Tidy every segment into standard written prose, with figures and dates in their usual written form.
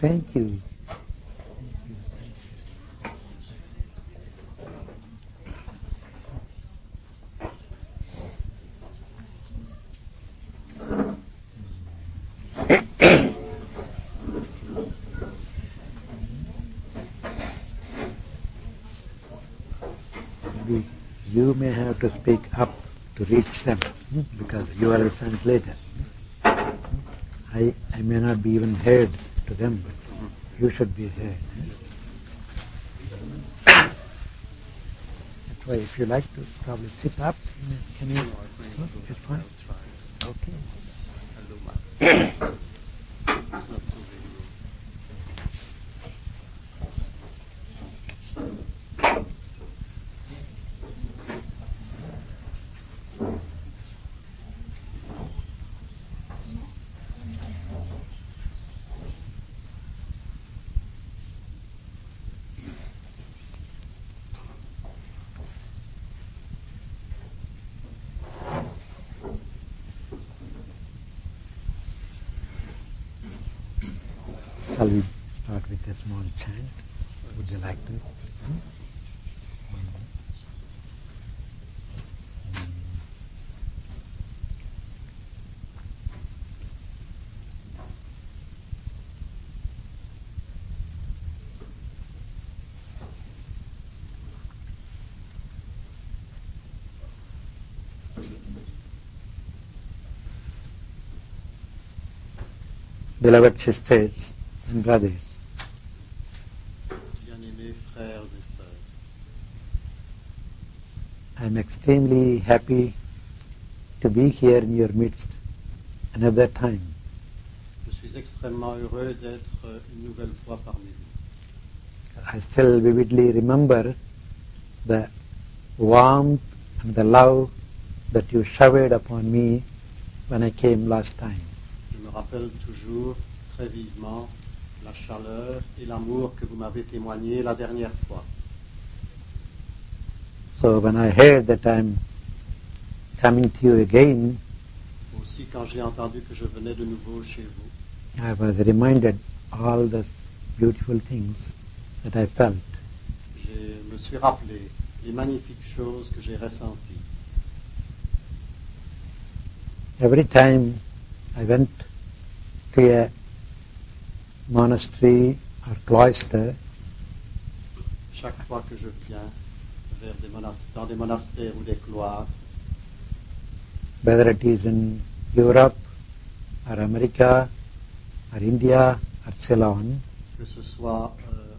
Thank you. You may have to speak up to reach them, because you are a translator. I may not be even heard to them, but you should be heard. That's why if you like to probably sit up, can you? It's fine. Okay. Shall we start with a small chant? Would you like to? Beloved sisters and brothers, I am extremely happy to be here in your midst another time. I still vividly remember the warmth and the love that you showered upon me when I came last time. La chaleur et l'amour que vous m'avez témoigné la dernière fois. So when I heard that I'm coming to you again, aussi quand j'ai entendu que je venais de nouveau chez vous, I was reminded all the beautiful things that I felt. Je me suis rappelé les magnifiques choses que j'ai ressenties. Every time I went to a monastery or cloister, chaque fois que je viens vers des dans des monastères ou des cloîtres, whether it is in Europe or America or India or Ceylon, que ce soit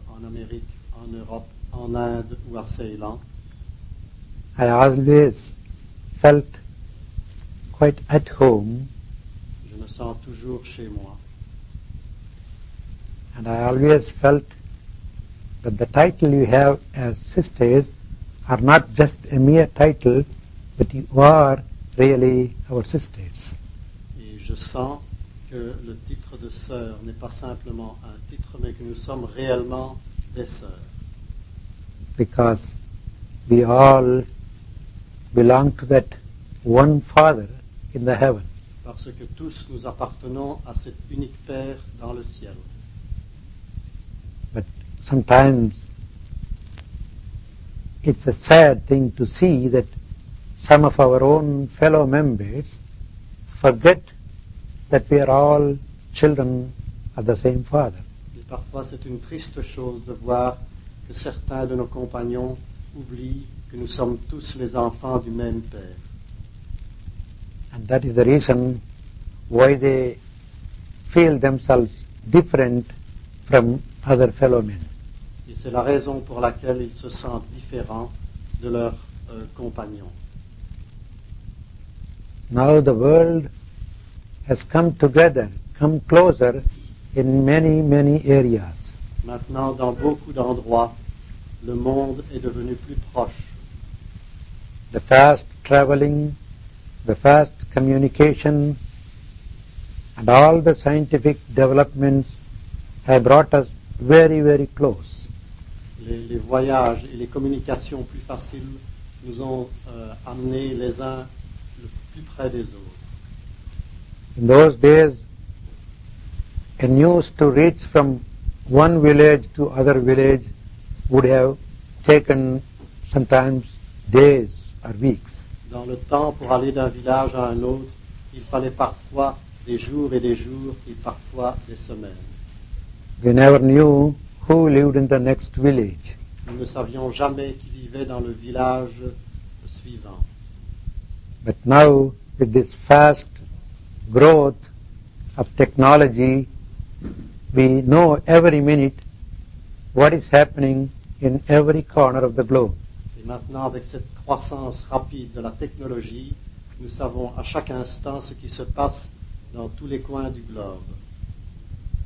en Amérique, en Europe, en Inde ou à Ceylon, I always felt quite at home. Je me sens toujours chez moi. And I always felt that the title you have as sisters are not just a mere title, but you are really our sisters. Et je sens que le titre de sœur n'est pas simplement un titre, mais que nous sommes réellement des sœurs. Because we all belong to that one Father in the heaven. Parce que tous nous appartenons à cet unique Père dans le ciel. Sometimes it's a sad thing to see that some of our own fellow members forget that we are all children of the same Father. Et parfois c'est une triste chose de voir que certains de nos compagnons oublient que nous sommes tous les enfants du même Père. And that is the reason why they feel themselves different from other fellow men. Et c'est la raison pour laquelle ils se sentent différents de leurs compagnons. Now the world has come together, come closer in many, many areas. Maintenant, dans beaucoup d'endroits, le monde est devenu plus proche. The fast traveling, the fast communication, and all the scientific developments have brought us very, very close. Les voyages et les communications plus faciles nous ont amenés les uns le plus près des autres. In those days, a news to reach from one village to other village would have taken sometimes days or weeks. Dans le temps, pour aller d'un village à un autre, il fallait parfois des jours et des jours, et parfois des semaines. We never knew who lived in the next village. Nous ne savions jamais qui vivait dans le village suivant. But now, with this fast growth of technology, we know every minute what is happening in every corner of the globe. Et maintenant, avec cette croissance rapide de la technologie, nous savons à chaque instant ce qui se passe dans tous les coins du globe.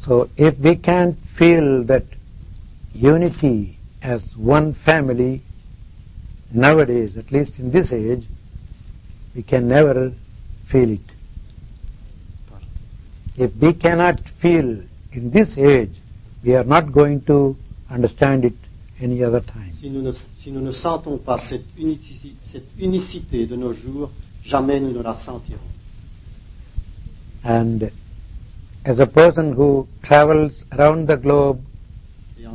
So if we can't feel that unity as one family nowadays, at least in this age, we can never feel it. If we cannot feel in this age, we are not going to understand it any other time. Si nous ne sentons pas cette unicité de nos jours, jamais nous ne la sentirons. And as a person who travels around the globe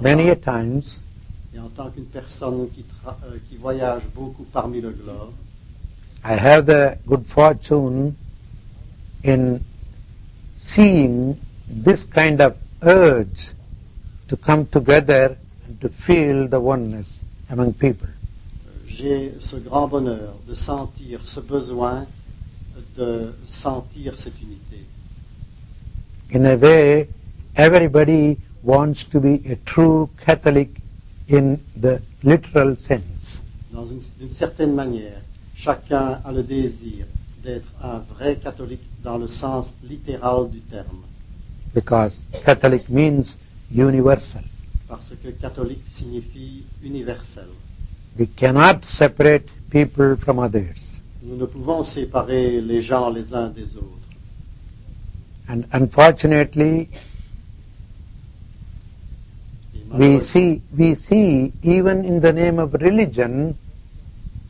many a times, I have the good fortune in seeing this kind of urge to come together and to feel the oneness among people. J'ai ce grand bonheur de sentir ce besoin de sentir cette unité. In a way, everybody wants to be a true Catholic in the literal sense. Dans une certaine manière, chacun a le désir d'être un vrai catholique dans le sens littéral du terme. Because Catholic means universal. Parce que catholique signifie universel. We cannot separate people from others. Nous ne pouvons séparer les gens les uns des autres. And unfortunately, we see even in the name of religion,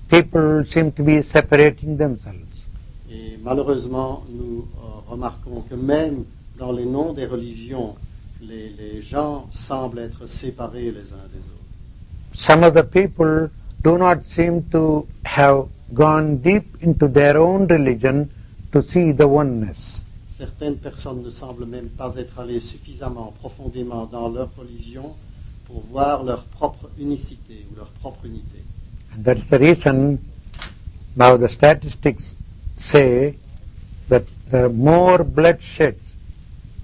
people seem to be separating themselves. Et malheureusement, nous remarquons que même dans les noms des religions, les gens semblent être séparés les uns des autres. Some of the people do not seem to have gone deep into their own religion to see the oneness. Certaines personnes ne semblent même pas être allées suffisamment profondément dans leur religion pour voir leur propre unicité ou leur propre unité. And that's the reason now the statistics say that there are more bloodsheds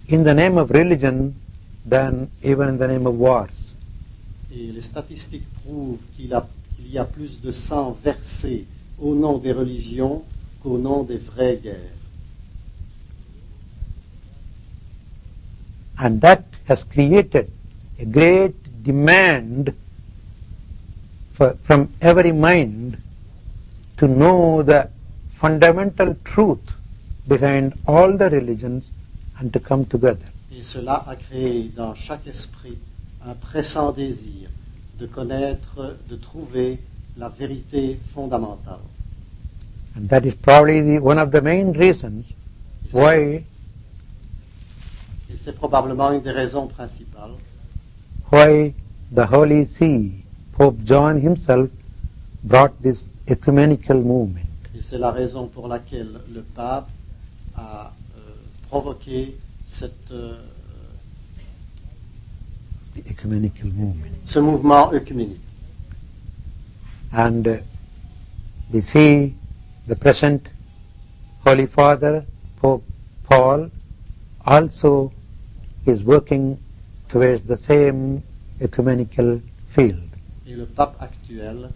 in the name of religion than even in the name of wars. Et les statistiques prouvent qu'il y a plus de sang versé au nom des religions qu'au nom des vraies guerres. And that has created a great demand from every mind to know the fundamental truth behind all the religions and to come together. Et cela a créé dans chaque esprit un pressant désir de connaître, de trouver la vérité fondamentale. And that is probably one of the main reasons why. Et c'est probablement une des raisons principales. Why the Holy See, Pope John himself, brought this ecumenical movement. Et c'est la raison pour laquelle le pape a provoqué cette ecumenical movement. Ce mouvement œcuménique. And we see the present Holy Father, Pope Paul, also is working towards the same ecumenical field. Et le pape actuel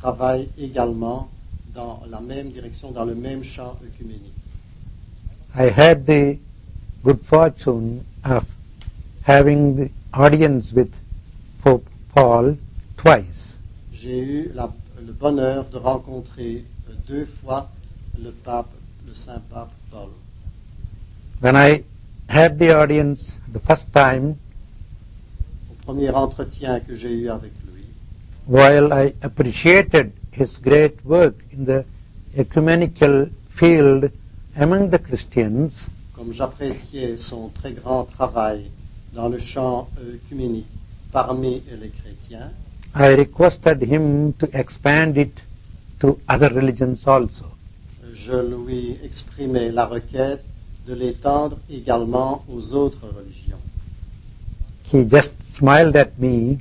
travaille également dans la même direction, dans le même champ œcuménique. I had the good fortune of having the audience with Pope Paul twice. J'ai eu le bonheur de rencontrer deux fois le Saint Pape Paul. When I had the audience the first time, au premier entretien que j'ai eu avec lui, while I appreciated his great work in the ecumenical field among the Christians, comme j'appréciais son très grand travail dans le champ œcuménique parmi les chrétiens. I requested him to expand it to other religions also. Je lui exprimai la requête de l'étendre également aux autres religions. He just smiled at me.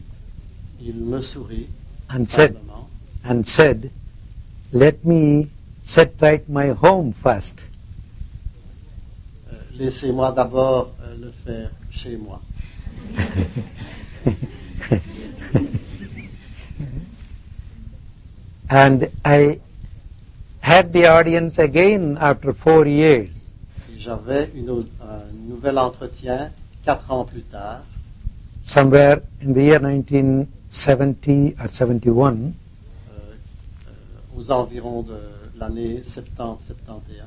Il me sourit and said, "Let me set right my home first." Laissez-moi d'abord le faire chez moi. And I had the audience again after 4 years. J'avais un nouvel entretien 4 ans plus tard. Somewhere in the year 1970 or 71. Aux environs de l'année 70-71.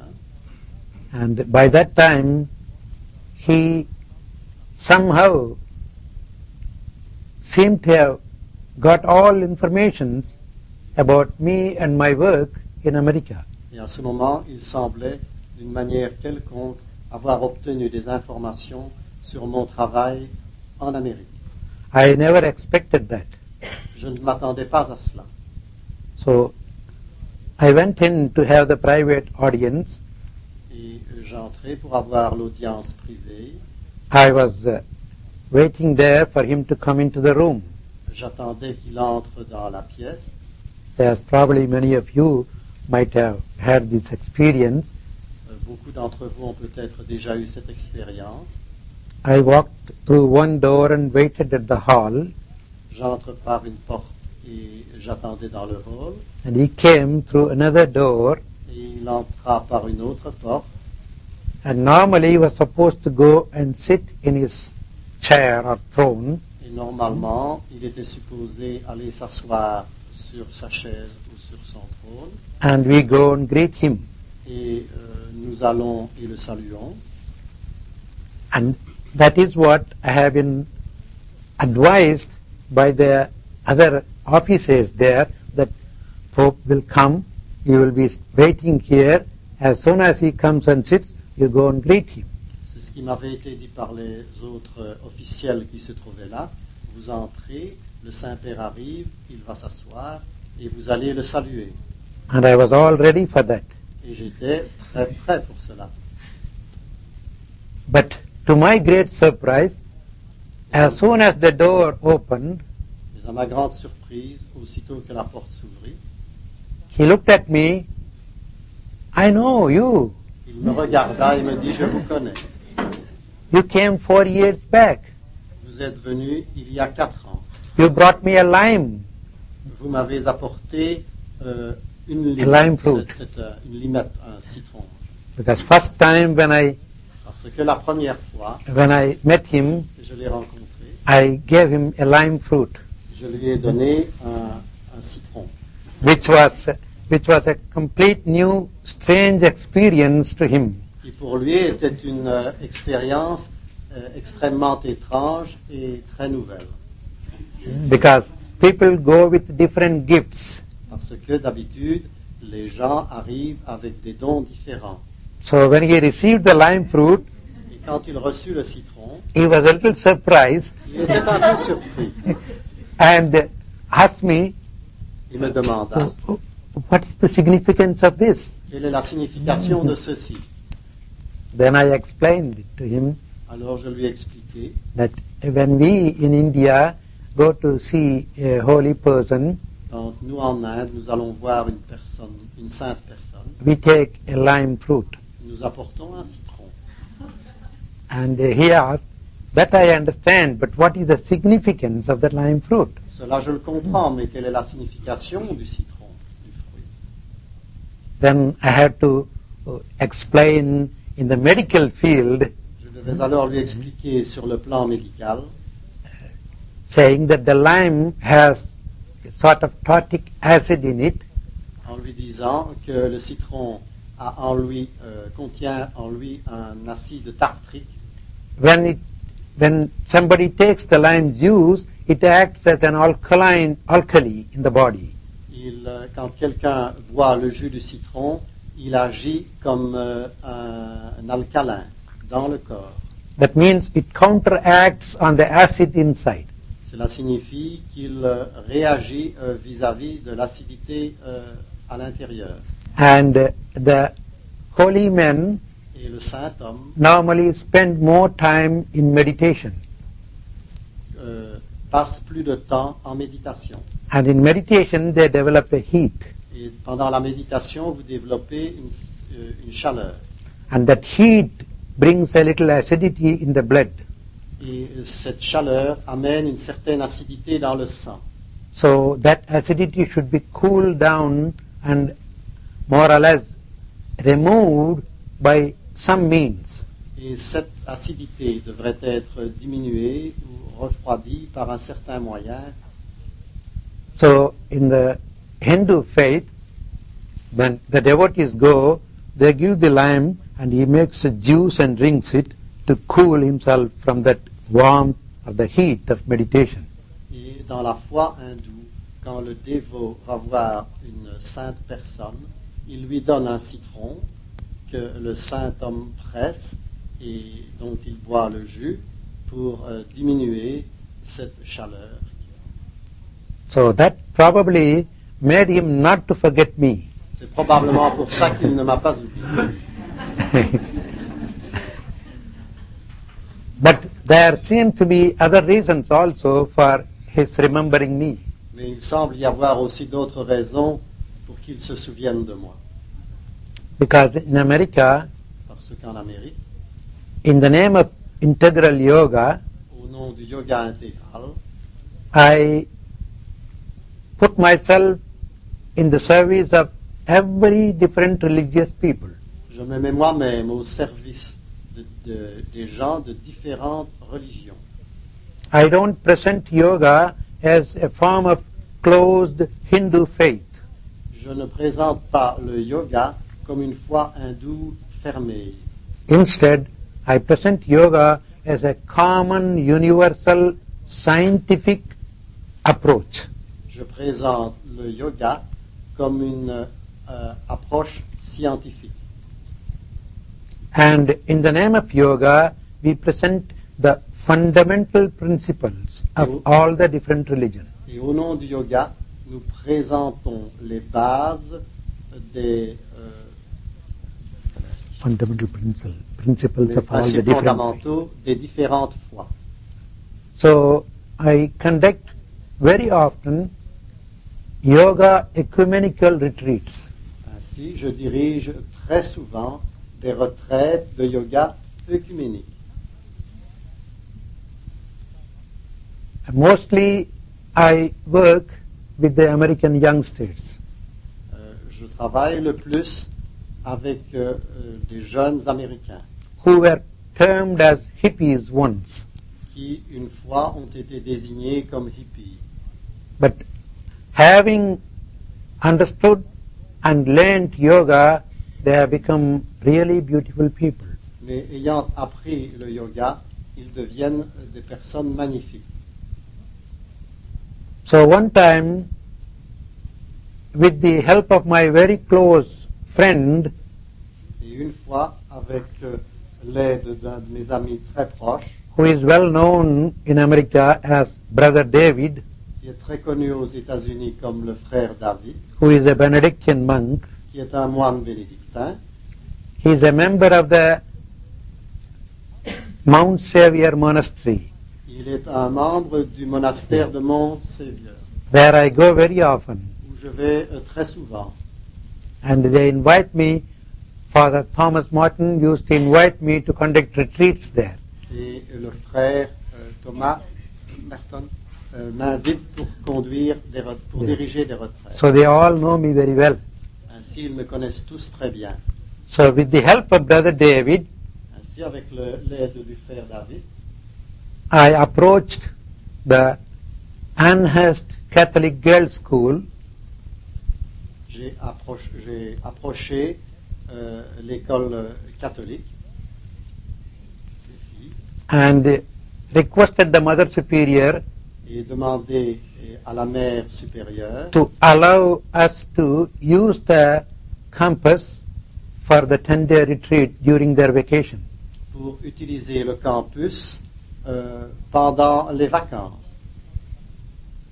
And by that time, he somehow seemed to have got all informations about me and my work in America. Et à ce moment, il semblait, d'une manière quelconque, avoir obtenu des informations sur mon travail en Amérique. I never expected that. Je ne m'attendais pas à cela. So, I went in to have the private audience. Et j'entrais pour avoir l'audience privée. I was waiting there for him to come into the room. J'attendais qu'il entre dans la pièce. There's probably many of you might have had this experience. Beaucoup d'entre vous ont peut-être déjà eu cette expérience. I walked through one door and waited at the hall. J'entre par une porte et j'attendais dans le hall. And he came through another door. Et il entra par une autre porte. And normally he was supposed to go and sit in his chair or throne. Et normalement, il était supposé aller s'asseoir sur sa chaise ou sur son trône. And we go and greet him. Et nous allons et le saluons. And that is what I have been advised by the other officers there, that Pope will come, you will be waiting here, as soon as he comes and sits, you go and greet him. C'est ce qui m'avait été dit par les autres officiels qui se trouvaient là. Vous entrez, le Saint-Père arrive, il va s'asseoir, et vous allez le saluer. And I was all ready for that. Et j'étais très prêt pour cela. But to my great surprise, as soon as the door opened, mais à ma grande surprise, aussitôt que la porte s'ouvrit, he looked at me, "I know you." Il me regarda et me dit, "Je vous connais." "You came 4 years back. Vous êtes venu il y a 4 ans. You brought me a lime." Vous m'avez apporté une limette, a lime fruit. C'est une limette, un citron. Because first time when I met him, je l'ai rencontré, I gave him a lime fruit, je lui ai donné un citron, which was a complete new, strange experience to him. Qui pour lui était une expérience extrêmement étrange et très nouvelle. Because people go with different gifts. Parce que d'habitude, les gens arrivent avec des dons différents. So when he received the lime fruit, et quand il reçut le citron, he was a little surprised. Il était un peu surpris. And asked me, il me demanda, "What is the significance of this?" Quelle est la signification de ceci? Then I explained it to him. Alors je lui expliquai that when we in India go to see a holy person, donc nous en Inde, nous allons voir une personne, une sainte personne, we take a lime fruit. Nous apportons un citron. And he asked, "That I understand, but what is the significance of that lime fruit?" Cela je le comprends, mais quelle est la signification du citron, du fruit? Then I had to explain in the medical field. Je devais alors lui expliquer sur le plan médical, saying that the lime has a sort of tartic acid in it. En lui disant que le citron contient en lui un acide tartrique. When somebody takes the lime juice, it acts as an alkali in the body. Quand quelqu'un boit le jus du citron, il agit comme un alcalin dans le corps. That means it counteracts on the acid inside. Cela signifie qu'il réagit vis-à-vis de l'acidité à l'intérieur. And the holy men normally spend more time in meditation. Passe plus de temps en méditation. And in meditation they develop a heat. Et pendant la méditation, vous développez une chaleur. And that heat brings a little acidity in the blood. Et cette chaleur amène une certaine acidité dans le sang. So that acidity should be cooled down and more or less removed by some means. Et cette acidité devrait être diminuée ou refroidie par un certain moyen. So in the Hindu faith, when the devotees go, they give the lime and he makes a juice and drinks it to cool himself from that warmth of the heat of meditation. Et dans la foi hindoue, quand le dévot va voir une sainte personne, il lui donne un citron que le saint homme presse et dont il boit le jus pour diminuer cette chaleur. So that probably made him not to forget me. C'est probablement pour ça qu'il ne m'a pas oublié. But there seem to be other reasons also for his remembering me. Mais il semble y avoir aussi d'autres raisons pour qu'il se souvienne de moi. Because in America, parce qu'en Amérique, in the name of Integral Yoga, au nom du yoga intégral, I put myself in the service of every different religious people. Je me mets moi-même au service des gens de différentes religions. I don't present yoga as a form of closed Hindu faith. Je ne présente pas le yoga comme une foi hindoue fermée. Instead, I present yoga as a common, universal, scientific approach. Je présente le yoga comme une approche scientifique. And in the name of yoga, we present the fundamental principles of all the different religions. Et au nom du yoga, nous présentons les bases des fundamental principles of all the different faiths. Des différentes fois. So I conduct very often yoga ecumenical retreats. Ainsi, je dirige très souvent des retraites de yoga œcuménique. Mostly I work with the American youngsters. Je travaille le plus avec des jeunes américains. Who were termed as hippies once. Qui une fois ont été désignés comme hippies. But having understood and learned yoga, they have become really beautiful people. Mais ayant appris le yoga, ils deviennent des personnes magnifiques. So one time, with the help of my very close friend, et une fois, avec l'aide d'un de mes amis très proches, who is well known in America as Brother David, qui est très connu aux États-Unis comme le frère David, who is a Benedictine monk, qui est un moine bénédictin. He is a member of the Mount Saviour Monastery. Il est un membre du monastère de Mount Saviour. Where I go very often. Où je vais très souvent. And they invite me. Father Thomas Merton used to invite me to conduct retreats there. Et le frère Thomas Merton m'invite pour diriger des retraites. So they all know me very well. Ainsi, ils me connaissent tous très bien. So with the help of Brother David, ainsi avec l'aide du frère David, I approached the Anhurst Catholic Girls School. J'ai approché l'école catholique des filles, and requested the Mother Superior et demandé à la mère supérieure to allow us to use the campus for the 10-day retreat during their vacation. pour utiliser le campus pendant les vacances.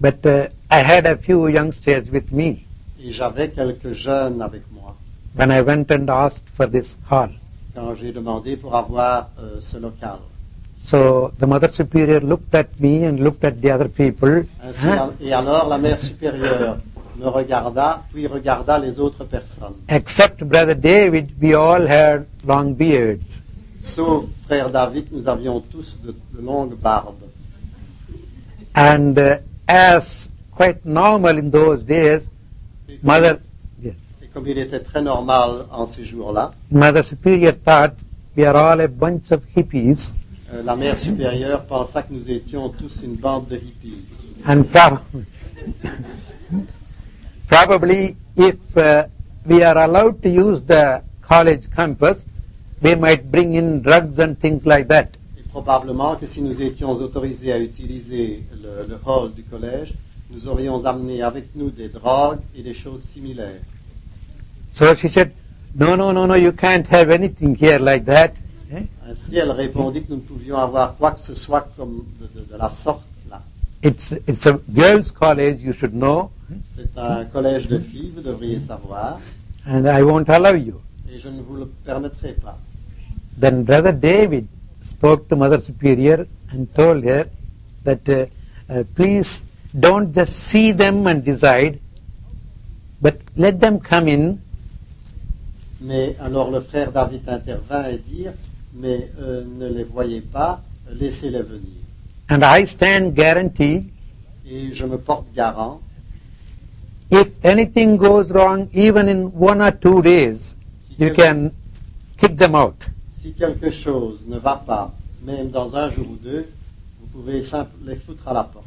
But I had a few youngsters with me. Et j'avais quelques jeunes avec moi. When I went and asked for this hall. Quand j'ai demandé pour avoir ce local. So the Mother Superior looked at me and looked at the other people. Et alors la Mère Supérieure me regarda, puis regarda les autres personnes. Except Brother David, we all had long beards. Sauf Frère David, nous avions tous de longues barbes. And as quite normal in those days, Mother, yes. Et comme il était très normal en ces jours-là, Mother Superior thought we are all a bunch of hippies. La Mère Supérieure pensa que nous étions tous une bande de hippies. And probably if we are allowed to use the college campus, we might bring in drugs and things like that. Et probablement que si nous étions autorisés à utiliser le hall du collège, nous aurions amené avec nous des drogues et des choses similaires. So she said, no, you can't have anything here like that. Ainsi, elle répondit que nous ne pouvions avoir quoi que ce soit comme de la sorte là. It's a girls' college, you should know. C'est un collège de filles, vous devriez savoir. And I won't allow you. Et je ne vous le permettrai pas. Then Brother David spoke to Mother Superior and told her that please don't just see them and decide, but let them come in. Mais alors le frère David intervint et dit, mais ne les voyez pas, laissez-les venir. And I stand guarantee. Et je me porte garant. If anything goes wrong, even in 1 or 2 days, you can kick them out. Si quelque chose ne va pas, même dans un jour ou deux, vous pouvez les foutre à la porte.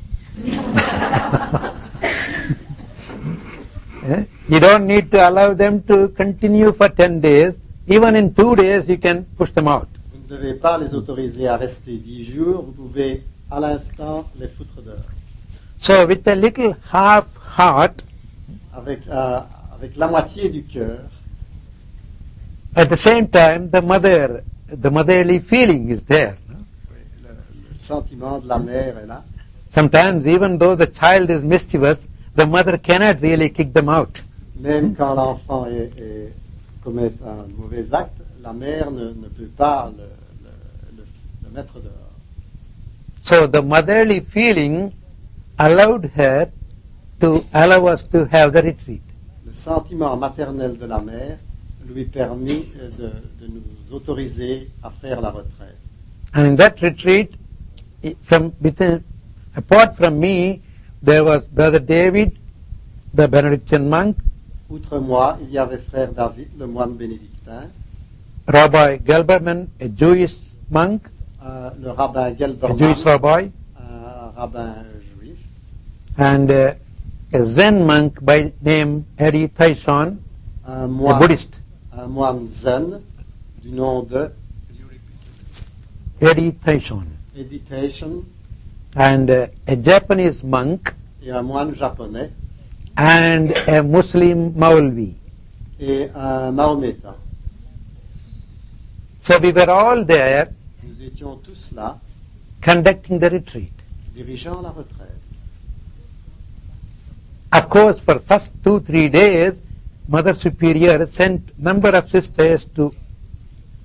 You don't need to allow them to continue for 10 days. Even in 2 days, you can push them out. Vous ne devez pas les autoriser à rester 10 jours. Vous pouvez à l'instant les foutre dehors. So with a little half heart, avec la moitié du cœur. At the same time, the motherly feeling is there. Le sentiment de la mère est là. Sometimes, even though the child is mischievous, the mother cannot really kick them out. Même quand l'enfant commet un mauvais acte, la mère ne peut pas le mettre dehors. So the motherly feeling allowed her to allow us to have the retreat. Le sentiment maternel de la mère lui permit de nous autoriser à faire la retraite. And in that retreat, apart from me, there was Brother David, the Benedictine monk. Outre moi, il y avait Frère David, le moine bénédictin. Rabbi Gelberman, a Jewish monk. Le rabbin Gelberman, a Jewish rabbi. Un rabbin juif. And a Zen monk by name Edithaishon, a Buddhist. Un moine Zen du nom de Edithaishon. Edithaishon. And a Japanese monk. Et un moine japonais. And a Muslim Maulvi. Et un Mahométan. So we were all there. Nous étions tous là. Conducting the retreat. Dirigeant la retraite. Of course, for first 2-3 days, Mother Superior sent number of sisters to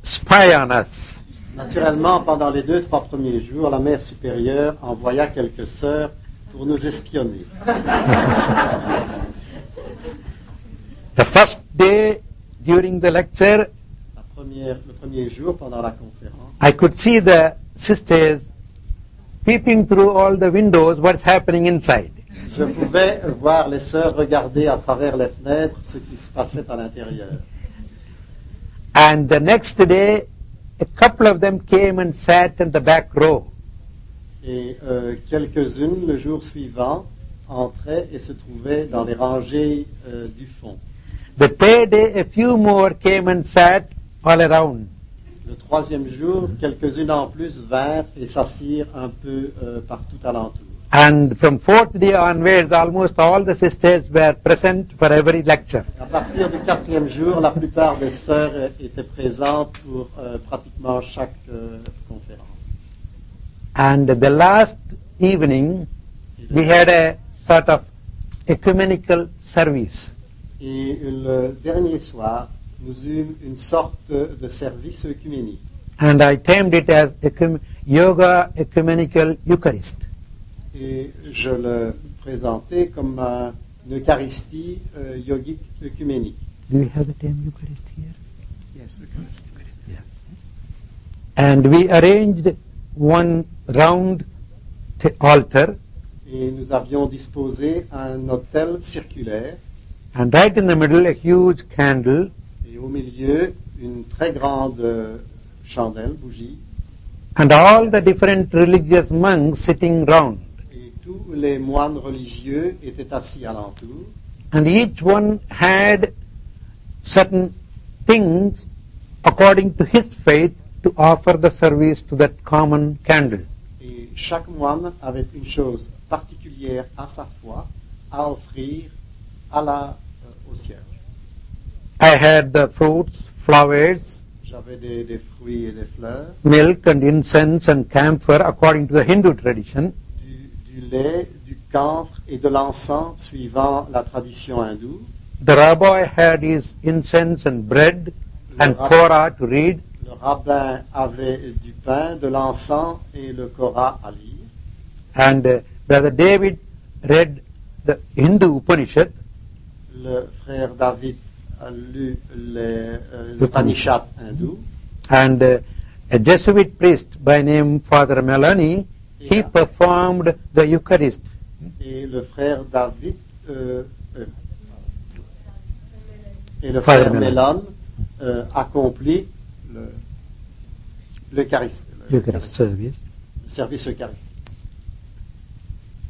spy on us. Naturellement, pendant les 2-3 premiers jours, la Mère Supérieure envoya quelques sœurs pour nous espionner. The first day during the lecture, le premier jour pendant la conférence, I could see the sisters peeping through all the windows what's happening inside. Je pouvais voir les sœurs regarder à travers les fenêtres ce qui se passait à l'intérieur. And the next day, a couple of them came and sat in the back row. Et quelques-unes, le jour suivant, entraient et se trouvaient dans les rangées du fond. The third day, a few more came and sat all around. Le troisième jour, quelques-unes en plus vinrent et s'assirent un peu partout alentour. And from fourth day onwards, almost all the sisters were present for every lecture. À partir du quatrième jour, la plupart des sœurs étaient présentes pour pratiquement chaque conférence. And the last evening, we had a sort of ecumenical service. Et le dernier soir, nous eûmes une sorte de service œcuménique. And I termed it as Yoga Ecumenical Eucharist. Et je le présentais comme une Eucharistie yogique œcuménique. Do we have the term Eucharist here? Yes, Eucharist. Yeah. And we arranged one round altar. Et nous avions disposé un autel circulaire. And right in the middle, a huge candle. Et au milieu, une très grande chandelle, bougie. And all the different religious monks sitting round. Tous les moines religieux étaient assis alentour. And each one had certain things according to his faith to offer the service to that common candle. Et chaque moine avait une chose particulière à sa foi à offrir à la au ciel. I had the fruits, flowers. J'avais des fruits et des fleurs. Milk and incense and camphor according to the Hindu tradition. Du lait, du camphre et de l'encens suivant la tradition hindoue. The rabbi had his incense and bread and Torah to read. Le rabbin avait du pain, de l'encens et le Korah à lire. And Brother David read the Hindu Upanishad. Le frère David a lu les Upanishads hindous. And a Jesuit priest by name Father Melani. He performed the Eucharist. Et le frère Mélan accomplit le service Eucharistique.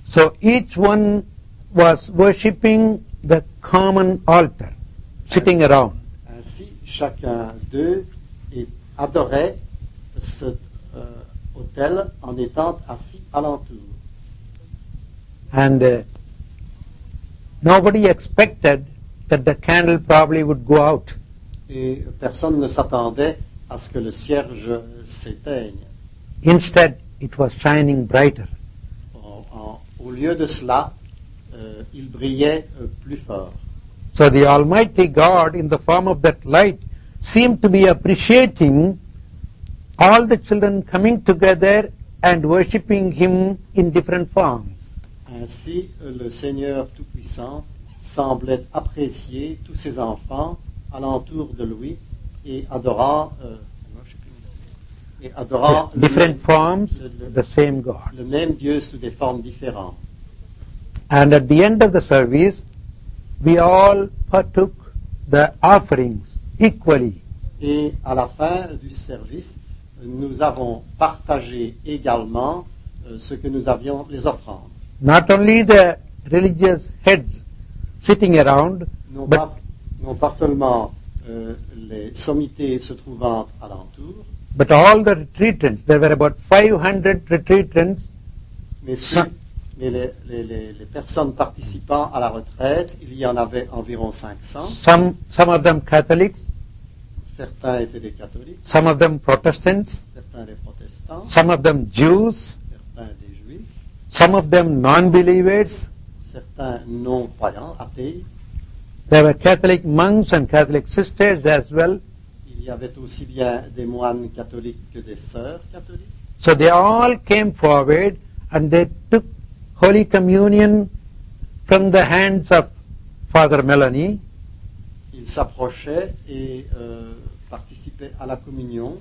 So each one was worshipping the common altar, sitting around. Ainsi, chacun d'eux adorait cet autel en étant assis alentour. And nobody expected that the candle probably would go out. Et personne ne s'attendait à ce que le cierge s'éteigne. Instead, it was shining brighter. Au lieu de cela, il brillait plus fort. So the Almighty God, in the form of that light, seemed to be appreciating all the children coming together and worshipping Him in different forms. Ainsi, le Seigneur Tout-Puissant semblait apprécier tous ses enfants alentour de lui et adorant different forms, the same God. Le même Dieu sous des formes différentes. And at the end of the service, we all partook the offerings equally. Et à la fin du service, nous avons partagé également ce que nous avions, les offrandes. Not only the religious heads sitting around, non pas seulement les sommités se trouvant alentour, but all the retreatants. There were about 500 retreatants. Mais les personnes participant à la retraite, il y en avait environ 500. Some of them Catholics. Certains étaient des catholiques. Some of them Protestants. Certains des protestants. Some of them Jews. Certains des juifs. Some of them non-believers. Certains non-croyants, athées. There were Catholic monks and Catholic sisters as well. Il y avait aussi bien des moines catholiques que des sœurs catholiques. So they all came forward and they took Holy Communion from the hands of Father Melanie. Ils s'approchaient et participaient à la communion,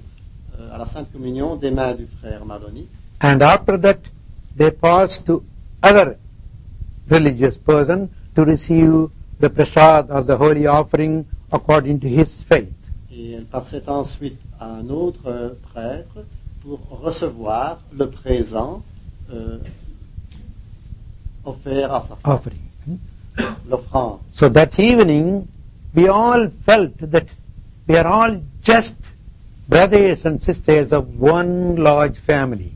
à la Sainte Communion des mains du frère Maloney. And after that, they passed to other religious person to receive the prasad or the holy offering according to his faith. Et elle passait ensuite à un autre prêtre pour recevoir le présent offert à sa offering. L'offrande. So that evening, we all felt that we are all just brothers and sisters of one large family.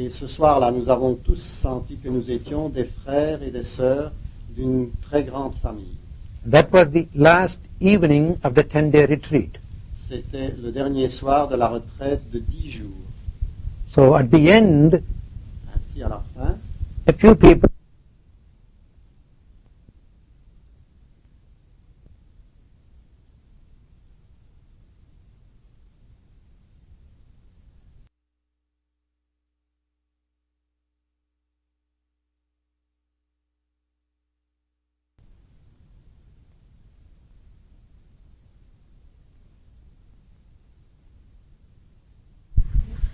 Et ce soir-là, nous avons tous senti que nous étions des frères et des sœurs d'une très grande famille. That was the last evening of the 10-day retreat. C'était le dernier soir de la retraite de 10 jours. So at the end, ainsi à la fin, a few people.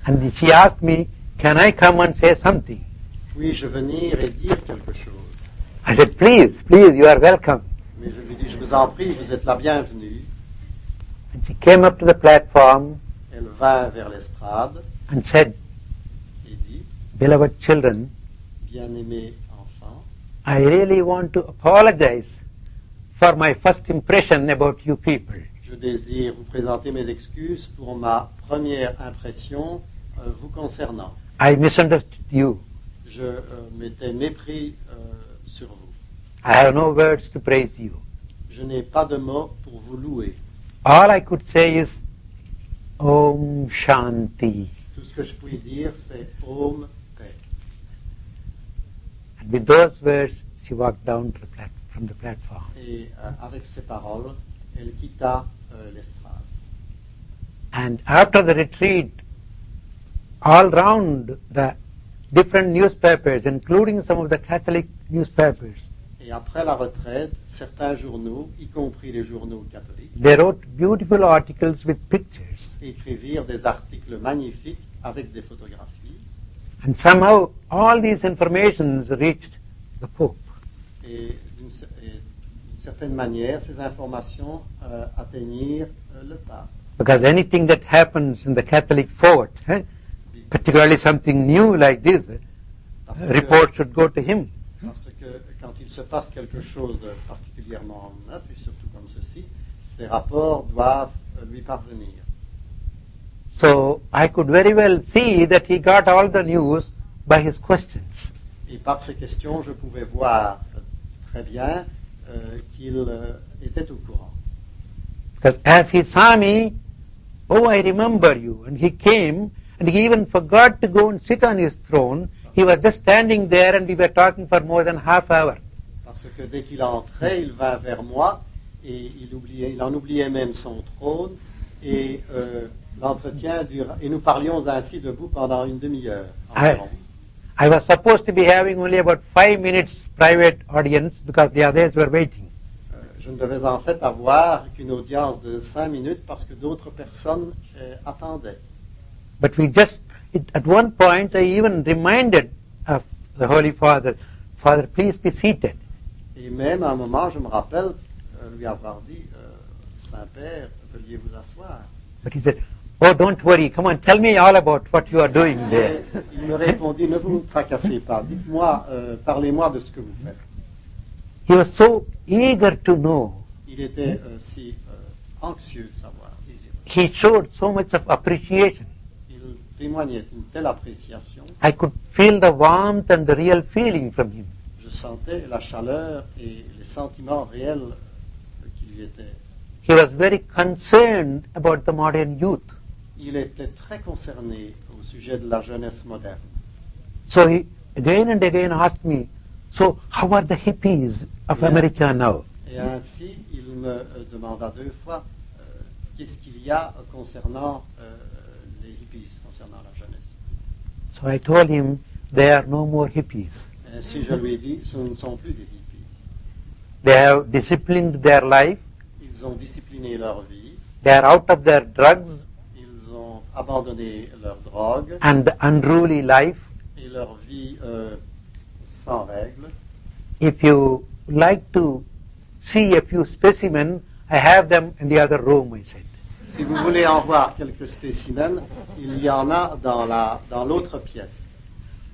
And she asked me, can I come and say something? Puis-je venir et dire quelque chose? I said, please, please, you are welcome. Mais je lui dis, je vous en prie, vous êtes la bienvenue. And she came up to the platform. Elle vint vers l'estrade. And said, et dit, beloved children, bien-aimés enfants, I really want to apologize for my first impression about you people. Je désire vous présenter mes excuses pour ma première impression vous concernant. I misunderstood you. Je m'étais mépris sur vous. I have no words to praise you. Je n'ai pas de mots pour vous louer. All I could say is Om Shanti. Tout ce que je puis dire, c'est Om Paix. And with those words, she walked down to the from the platform. Et avec ces paroles, elle quitta l'estrade. And after the retreat, all round the different newspapers, including some of the Catholic newspapers. Et après la retraite, certains journaux, y compris les journaux catholiques, they wrote beautiful articles with pictures. Écrivirent des articles magnifiques avec des photographies. And somehow all these informations reached the Pope. Et d'une certaine manière, ces informations atteignirent le pape. Because anything that happens in the Catholic fort, particularly something new like this, report should go to him. Parce que quand il se passe quelque chose de particulièrement neuf, et surtout comme ceci, ces rapports doivent lui parvenir. So I could very well see that he got all the news by his questions. Et par ses questions, je pouvais voir très bien qu'il était au courant. Because as he saw me, oh, I remember you, and he came. And he even forgot to go and sit on his throne. He was just standing there, and we were talking for more than half hour. Parce que dès qu'il entrait, il vint vers moi et il en oubliait même son trône et l'entretien dura. Et nous parlions ainsi debout pendant une demi-heure. I was supposed to be having only about 5 minutes private audience because the others were waiting. Je ne devais en fait avoir qu'une audience de 5 minutes parce que d'autres personnes attendaient. But we just, at one point, I even reminded of the Holy Father, Father, please be seated. Et même à un moment, je me rappelle lui avoir dit, Saint-Père, veuillez vous asseoir. But he said, oh, don't worry, come on, tell me all about what you are doing there. Il me répondit, ne vous tracassez pas, dites-moi, parlez-moi de ce que vous faites. He was so eager to know. Il était si anxieux de savoir. He showed so much of appreciation. I could feel the warmth and the real feeling from him. Je sentais la chaleur et les sentiments réels qui lui étaient. He was very concerned about the modern youth. Il était très concerné au sujet de la jeunesse moderne. So he again and again asked me, so how are the hippies of America now? Et ainsi, il me demanda 2 fois, qu'est-ce qu'il y a concernant la jeunesse. So I told him, there are no more hippies. Ainsi, je lui ai dit, ce ne sont plus des hippies. They have disciplined their life. Ils ont discipliné leur vie. They are out of their drugs. Ils ont abandonné leur drogue. And the unruly life. Et leur vie sans règles. If you like to see a few specimens, I have them in the other room, I said. Si vous voulez en voir quelques spécimens, il y en a dans l'autre pièce.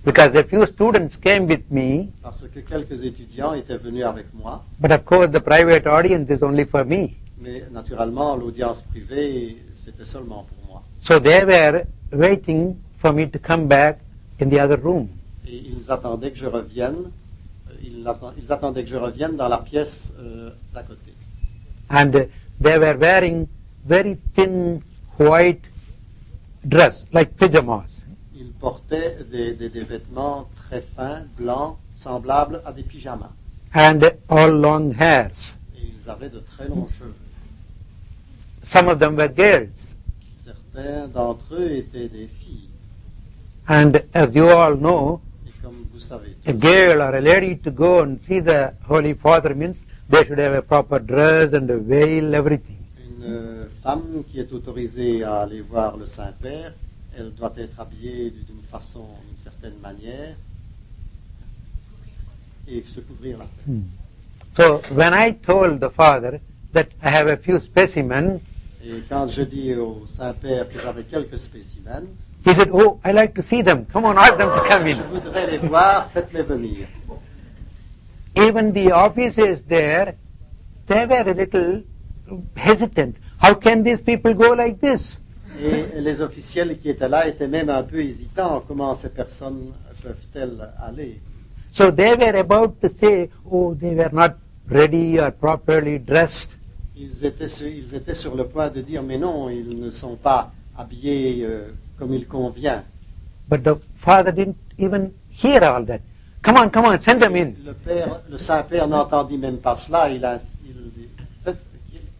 Because a few students came with me. Parce que quelques étudiants étaient venus avec moi. But of course the private audience is only for me. Mais naturellement l'audience privée c'était seulement pour moi. So they were waiting for me to come back in the other room. Et ils attendaient que je revienne. Ils attendaient que je revienne dans la pièce d'à côté. And they were wearing very thin white dress, like pajamas. Ils portaient des vêtements très fins, blancs, semblables à des pyjamas. And all long hairs. Et ils avaient de très longs cheveux. Some of them were girls. Certains d'entre eux étaient des filles. And as you all know, a girl or a lady to go and see the Holy Father means they should have a proper dress and a veil, everything. Une femme qui est autorisée à aller voir le Saint-Père, elle doit être habillée d'une façon, d'une certaine manière, et se couvrir la tête. So when I told the Father that I have a few specimens, et quand je dis au Saint-Père que j'avais quelques spécimens, he said, "Oh, I like to see them. Come on, ask them to come in." Je voudrais les voir, faites-les venir. Even the officers there, they were a little hesitant. How can these people go like this? Et les officiels qui étaient là étaient même un peu hésitants. Comment ces personnes peuvent-elles aller? So they were about to say, "Oh, they were not ready or properly dressed." Ils étaient sur le point de dire, mais non, ils ne sont pas habillés comme il convient. But the Father didn't even hear all that. Come on, send them in. Le Saint-Père n'entendit même pas cela.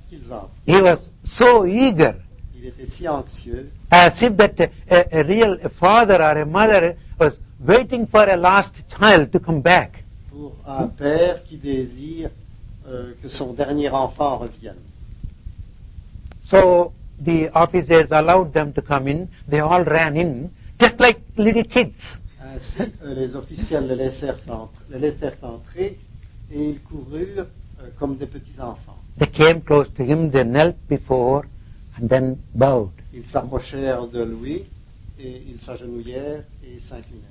Qu'ils entrent. He was so eager. Il était si anxieux. As if that a real father or a mother was waiting for a lost child to come back. Pour un père qui désire que son dernier enfant revienne. So the officers allowed them to come in. They all ran in, just like little kids. Ainsi, les officiels les laissèrent entrer et ils coururent comme des petits enfants. They came close to him, they knelt before, and then bowed. Ils s'approchèrent de lui et ils s'agenouillèrent et s'inclinèrent.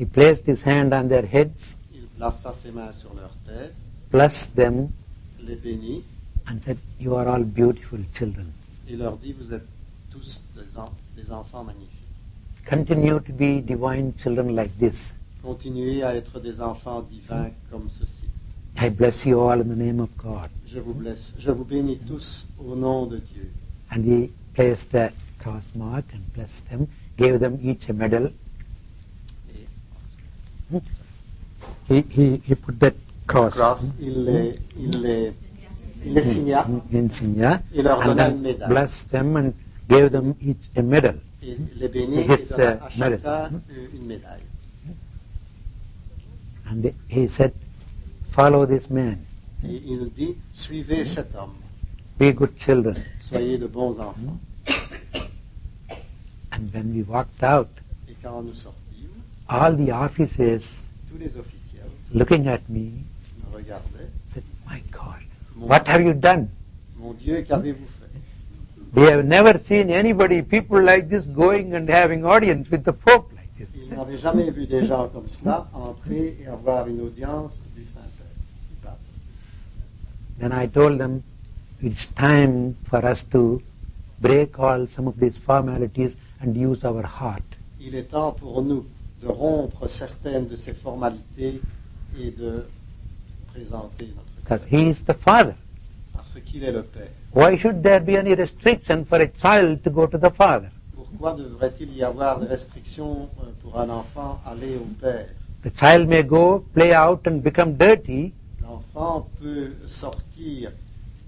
He placed his hand on their heads. Il plaça ses mains sur leur tête. Blessed them. Les bénit. And said, "You are all beautiful children." Il leur dit, vous êtes tous des enfants magnifiques. Continue to be divine children like this. Continuez à être des enfants divins comme ceci. I bless you all in the name of God. Je vous bénis tous au nom de Dieu. And he placed the cross mark and blessed them, gave them each a medal. He put that cross. Il les signa, et leur donna une médaille. Blessed them and gave them each a medal. Il les bénit et donna à chacun une médaille. And he said, "Follow this man." Et il dit, suivez cet homme. Be good children. Soyez de bons enfants. And when we walked out, et quand nous sortîmes, all the officers, tous les officiels, looking at me, me regardaient, said, "My God. What have you done? Mon Dieu, qu'avez-vous fait?" They have never seen anybody, people like this, going and having audience with the Pope like this. Ils n'avaient jamais vu des gens comme cela entrer et avoir une audience du Saint-Père. Then I told them, it's time for us to break all some of these formalities and use our heart. Il est temps pour nous de rompre certaines de ces formalités et de présenter notre. Because he is the Father. Parce qu'il est le Père. Why should there be any restriction for a child to go to the Father? Pourquoi devrait-il y avoir des restrictions pour un enfant aller au Père? The child may go, play out and become dirty. L'enfant peut sortir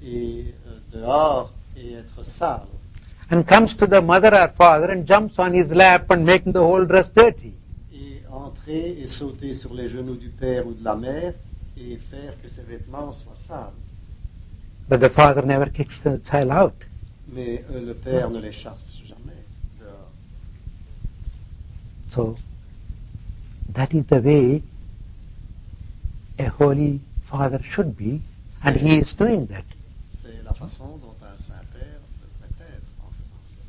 et dehors et être sale. And comes to the mother or father and jumps on his lap and making the whole dress dirty. Et entrer et sauter sur les genoux du père ou de la mère. Et faire que ses vêtements soient sales. But the father never kicks the child out. Mais le père ne les chasse jamais dehors. So that is the way a holy father should be, and he is doing that. C'est la façon dont un saint père devrait être en faisant cela.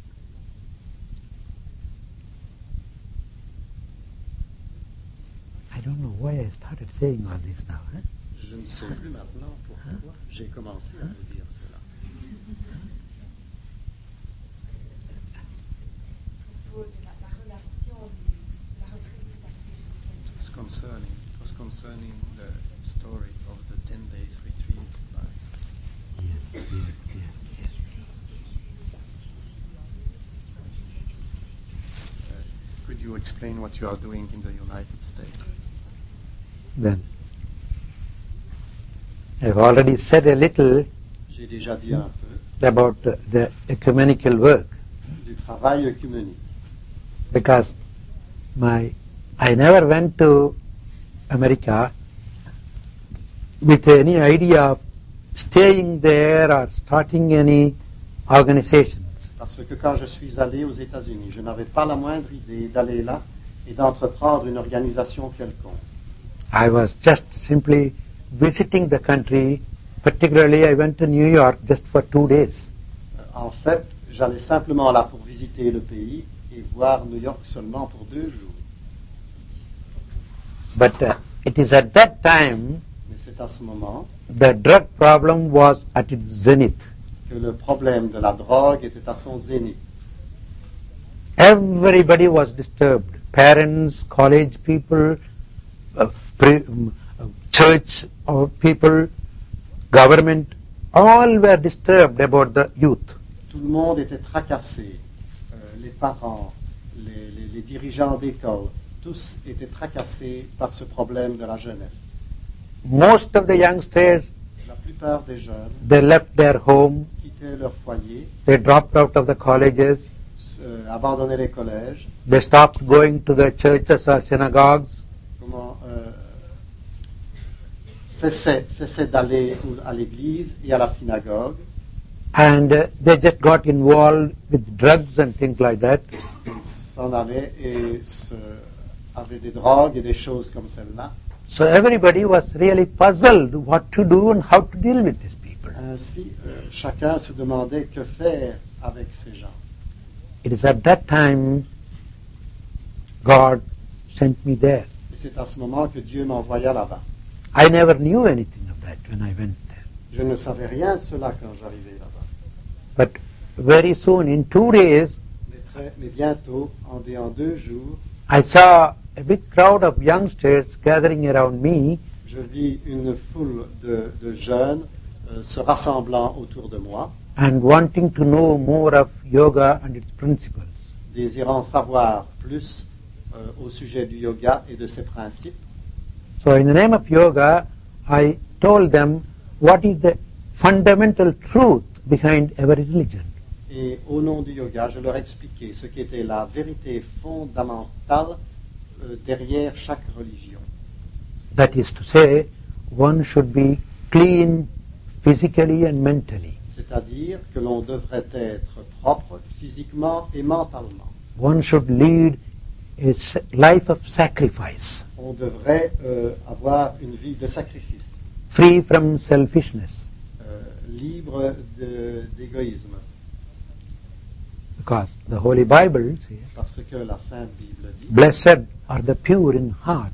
I don't know why I started saying all this now. Je ne sais plus maintenant pourquoi j'ai commencé à vous dire cela. Pour la relation de la retraite concerning. It was concerning the story of the 10 days retreat. Yes. Could you explain what you are doing in the United States? Then, I've already said a little about the ecumenical work, because I never went to America with any idea of staying there or starting any organization. Parce que quand je suis allé aux États-Unis, je n'avais pas la moindre idée d'aller là et d'entreprendre une organisation quelconque. I was just simply visiting the country. Particularly, I went to New York just for 2 days. En fait, j'allais simplement là pour visiter le pays et voir New York seulement pour 2 jours. But it is at that time, mais c'est à ce moment, the drug problem was at its zenith. Que le problème de la drogue était à son zénith. Everybody was disturbed. Parents, college people, church people, government, all were disturbed about the youth. Tout le monde était tracassé. Les parents, les dirigeants d'école, tous étaient tracassés par ce problème de la jeunesse. Most of the youngsters, la plupart des jeunes, they left their home. Leur foyer, they dropped out of the colleges, abandonnaient les collèges, they stopped going to the churches or synagogues, cessaient d'aller à l'église et à la synagogue, and they just got involved with drugs and things like that. Ils s'en allaient et avaient des drogues et des choses comme celle-là. So everybody was really puzzled what to do and how to deal with this. Ainsi, chacun se demandait que faire avec ces gens. It is at that time God sent me there. Et c'est à ce moment que Dieu m'envoya là-bas. I never knew anything of that when I went there. Je ne savais rien de cela quand j'arrivais là-bas. But very soon, in 2 days, mais bientôt, en 2 jours, I saw a big crowd of youngsters gathering around me. Je vis une foule de jeunes se rassemblant autour de moi, and wanting to know more of yoga and its principles. Désirant savoir plus au sujet du yoga et de ses principes. So in the name of yoga, I told them what is the fundamental truth behind every religion. Et au nom du yoga, je leur expliquais ce qu'était la vérité fondamentale derrière chaque religion. That is to say, one should be clean physically and mentally. C'est-à-dire que l'on devrait être propre physiquement et mentalement. One should lead a life of sacrifice. On devrait avoir une vie de sacrifice. Free from selfishness. Libre d'égoïsme. Because the Holy Bible says, parce que la Sainte Bible dit, blessed are the pure in heart.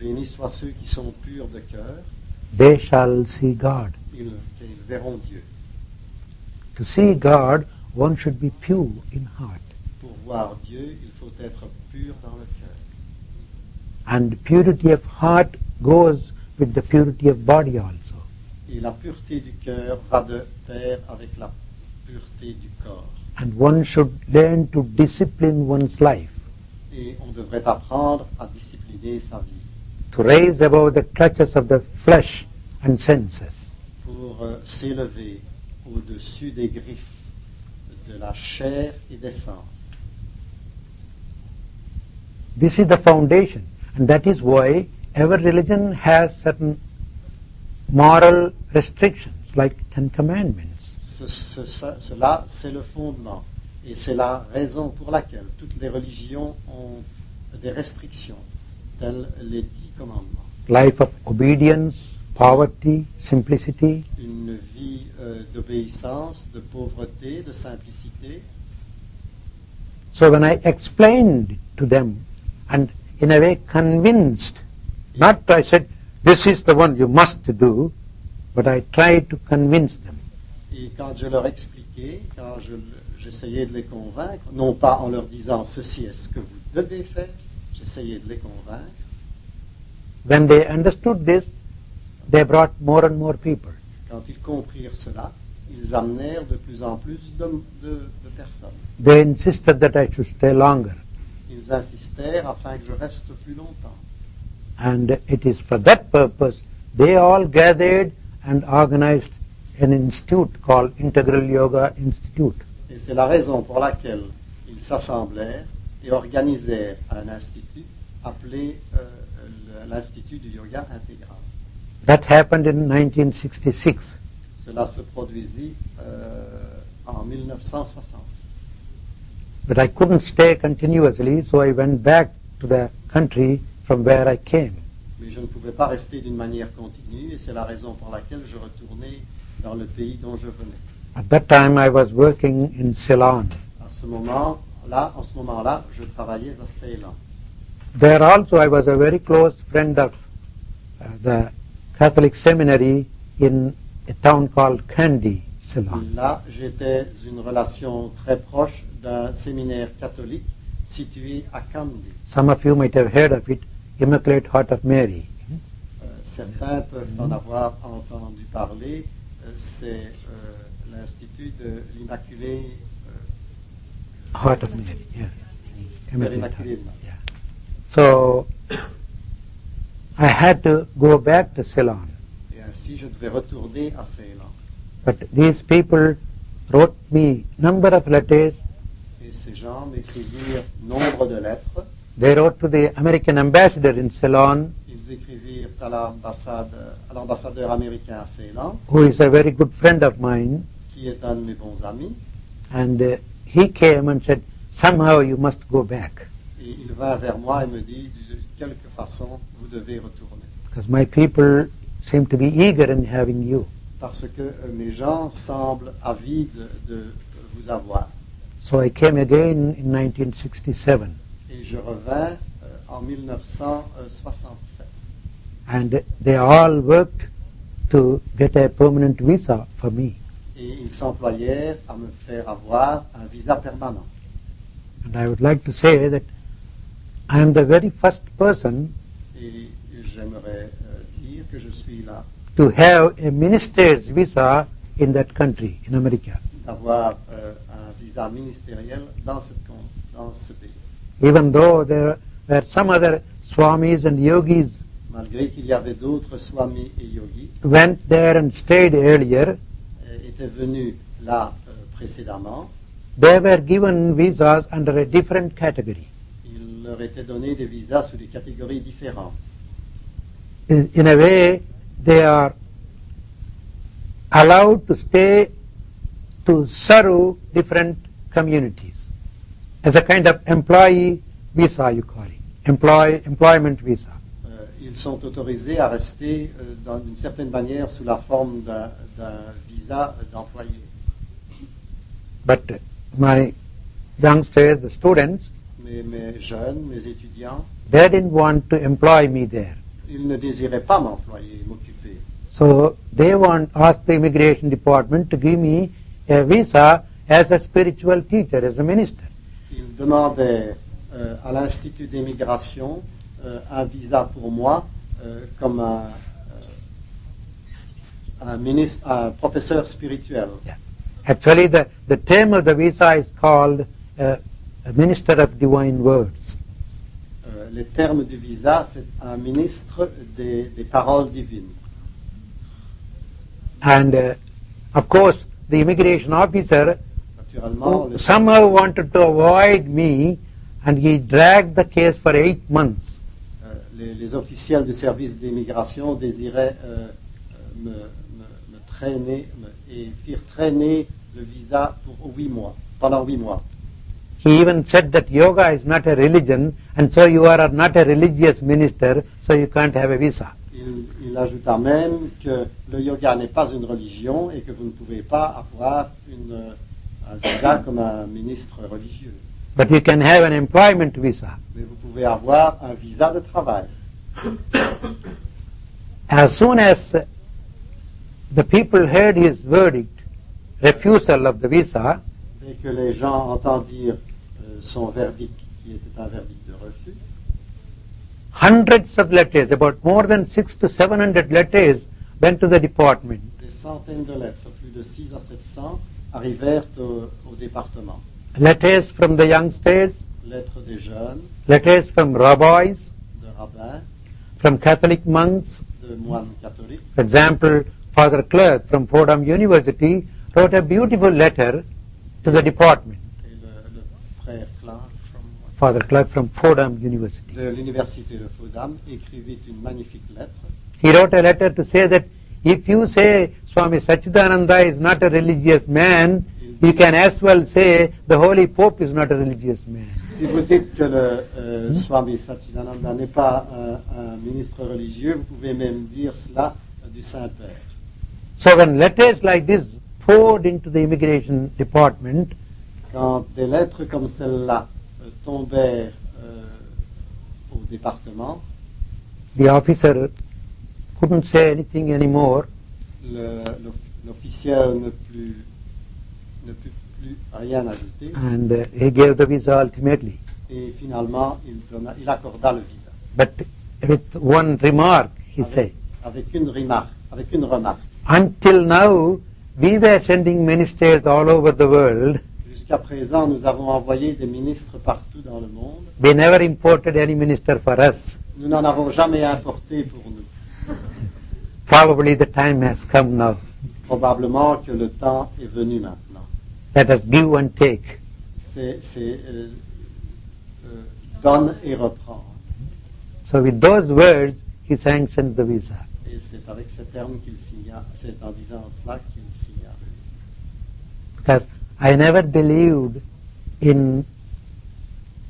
Bénis soient ceux qui sont purs de cœur. They shall see God. Ils verront Dieu. To see God, one should be pure in heart. Pour voir Dieu, il faut être pur dans le cœur. And purity of heart goes with the purity of body also. Et la pureté du cœur va de pair avec la pureté du corps. And one should learn to discipline one's life. Et on devrait apprendre à discipliner sa vie. To raise above the clutches of the flesh and senses. Pour s'élever au-dessus des griffes de la chair et des sens. This is the foundation, and that is why every religion has certain moral restrictions, like 10 Commandments. Cela, c'est le fondement, et c'est la raison pour laquelle toutes les religions ont des restrictions, telles les 10 Commandements. Life of obedience, poverty, simplicity. Une vie d'obéissance, de pauvreté, de simplicité. So when I explained to them, and in a way convinced, not I said, this is the one you must do, but I tried to convince them. Et quand je leur expliquais, quand j'essayais de les convaincre, non pas en leur disant, ceci est ce que vous devez faire, j'essayais de les convaincre. When they understood this, they brought more and more people. Quand ils comprirent cela, ils amenèrent de plus en plus de personnes. They insisted that I should stay longer. Ils insistèrent afin que je reste plus longtemps. And it is for that purpose they all gathered and organized an institute called Integral Yoga Institute. Et c'est la raison pour laquelle ils s'assemblèrent et organisèrent un institut appelé l'Institut du Yoga Intégral. That happened in 1966. Cela se produisit en 1966. But I couldn't stay continuously, so I went back to the country from where I came. Mais je ne pouvais pas rester d'une manière continue, et c'est la raison pour laquelle je retournais dans le pays dont je venais. At that time, I was working in Ceylon. À ce moment-là, je travaillais à Ceylon. There also, I was a very close friend of the Catholic seminary in a town called Kandy, Ceylon. Là, j'étais une relation très proche d'un séminaire catholique situé à Kandy. Some of you might have heard of it, Immaculate Heart of Mary. Certains peuvent en avoir entendu parler. C'est l'Institut de l'Immaculée Heart of Mary. Immaculate. Yeah. So I had to go back to Ceylon. Et ainsi, je devais retourner à Ceylon. But these people wrote me number of letters. Et ces gens m'écrivirent nombre de lettres. They wrote to the American ambassador in Ceylon. Ils écrivirent à l'ambassadeur américain à Ceylon. Who is a very good friend of mine. Qui est un de mes bons amis. And he came and said, somehow you must go back. Et il vint vers moi et me dit, de quelque façon, vous devez retourner. Because my people seem to be eager in having you. Parce que mes gens semblent avides de vous avoir. So I came again in 1967. Et je revins en 1967. And they all worked to get a permanent visa for me. Et ils s'employèrent à me faire avoir un visa permanent. And I would like to say that I am the very first person. Et j'aimerais dire que je suis là. To have a minister's visa in that country, in America. D'avoir un visa ministériel dans ce pays. Even though there were some other swamis and yogis, malgré qu'il y avait d'autres swamis et yogis, went there and stayed earlier, étaient venus là précédemment, they were given visas under a different category. Il leur était donné des visas sous des catégories différentes. In a way, they are allowed to stay to serve different communities as a kind of employee visa, you call it, employment visa. Ils sont autorisés à rester d'une certaine manière sous la forme d'un visa d'employé. But my youngsters, the students, mes jeunes, mes étudiants, they didn't want to employ me there. Ils ne désiraient pas m'employer, m'occuper. So they asked the immigration department to give me a visa as a spiritual teacher, as a minister. Ils demandaient à l'Institut d'immigration un visa pour moi comme un professeur spirituel. Yeah. Actually, the term of the visa is called a minister of divine words. Les termes du visa, c'est un ministre des paroles divines. And of course, the immigration officer somehow wanted to avoid me, and he dragged the case for 8 months. Les officiels du service d'immigration désiraient me traîner et firent traîner le visa pour 8 mois, pendant 8 mois. He even said that yoga is not a religion, and so you are not a religious minister, so you can't have a visa. Il ajouta même que le yoga n'est pas une religion et que vous ne pouvez pas avoir un visa comme un ministre religieux. But you can have an employment visa. Mais vous pouvez avoir un visa de travail. As soon as the people heard his verdict, refusal of the visa, et que les gens entendirent son verdict, qui était un verdict de refus, hundreds of letters, about more than 600 to 700 letters went to the department. Des centaines de lettres, plus de 600 à 700, arrivèrent au département. Letters from the youngsters, lettres des jeunes, letters from rabbis, de rabbins, from Catholic monks, de moines catholiques. For example, Father Clark from Fordham University wrote a beautiful letter to the department. Et le frère Clark from, Father Clark from Fordham University. De l'université de Fordham écrivit une magnifique lettre. He wrote a letter to say that if you say Swami Sachidananda is not a religious man, you can as well say the Holy Pope is not a religious man. Si vous dites que le Swami Sachidananda n'est pas un ministre religieux, vous pouvez même dire cela du Saint-Père. So when letters like this poured into the immigration department, quand des lettres comme celle-là tombèrent au département, the officer couldn't say anything anymore. L'officier ne put plus rien ajouter. And he gave the visa ultimately. Et finalement, il accorda le visa. But with one remark, he said. Avec une remarque. Until now, we were sending ministers all over the world. Jusqu'à présent, nous avons envoyé des ministres partout dans le monde. We never imported any minister for us. Nous n'en avons jamais importé pour nous. Probably the time has come now. Probablement que le temps est venu maintenant. Let us give and take. Donne et reprend. So with those words, he sanctioned the visa. Et c'est avec ces termes qu'il signa, c'est en disant cela qu'il signa. Because I never believed in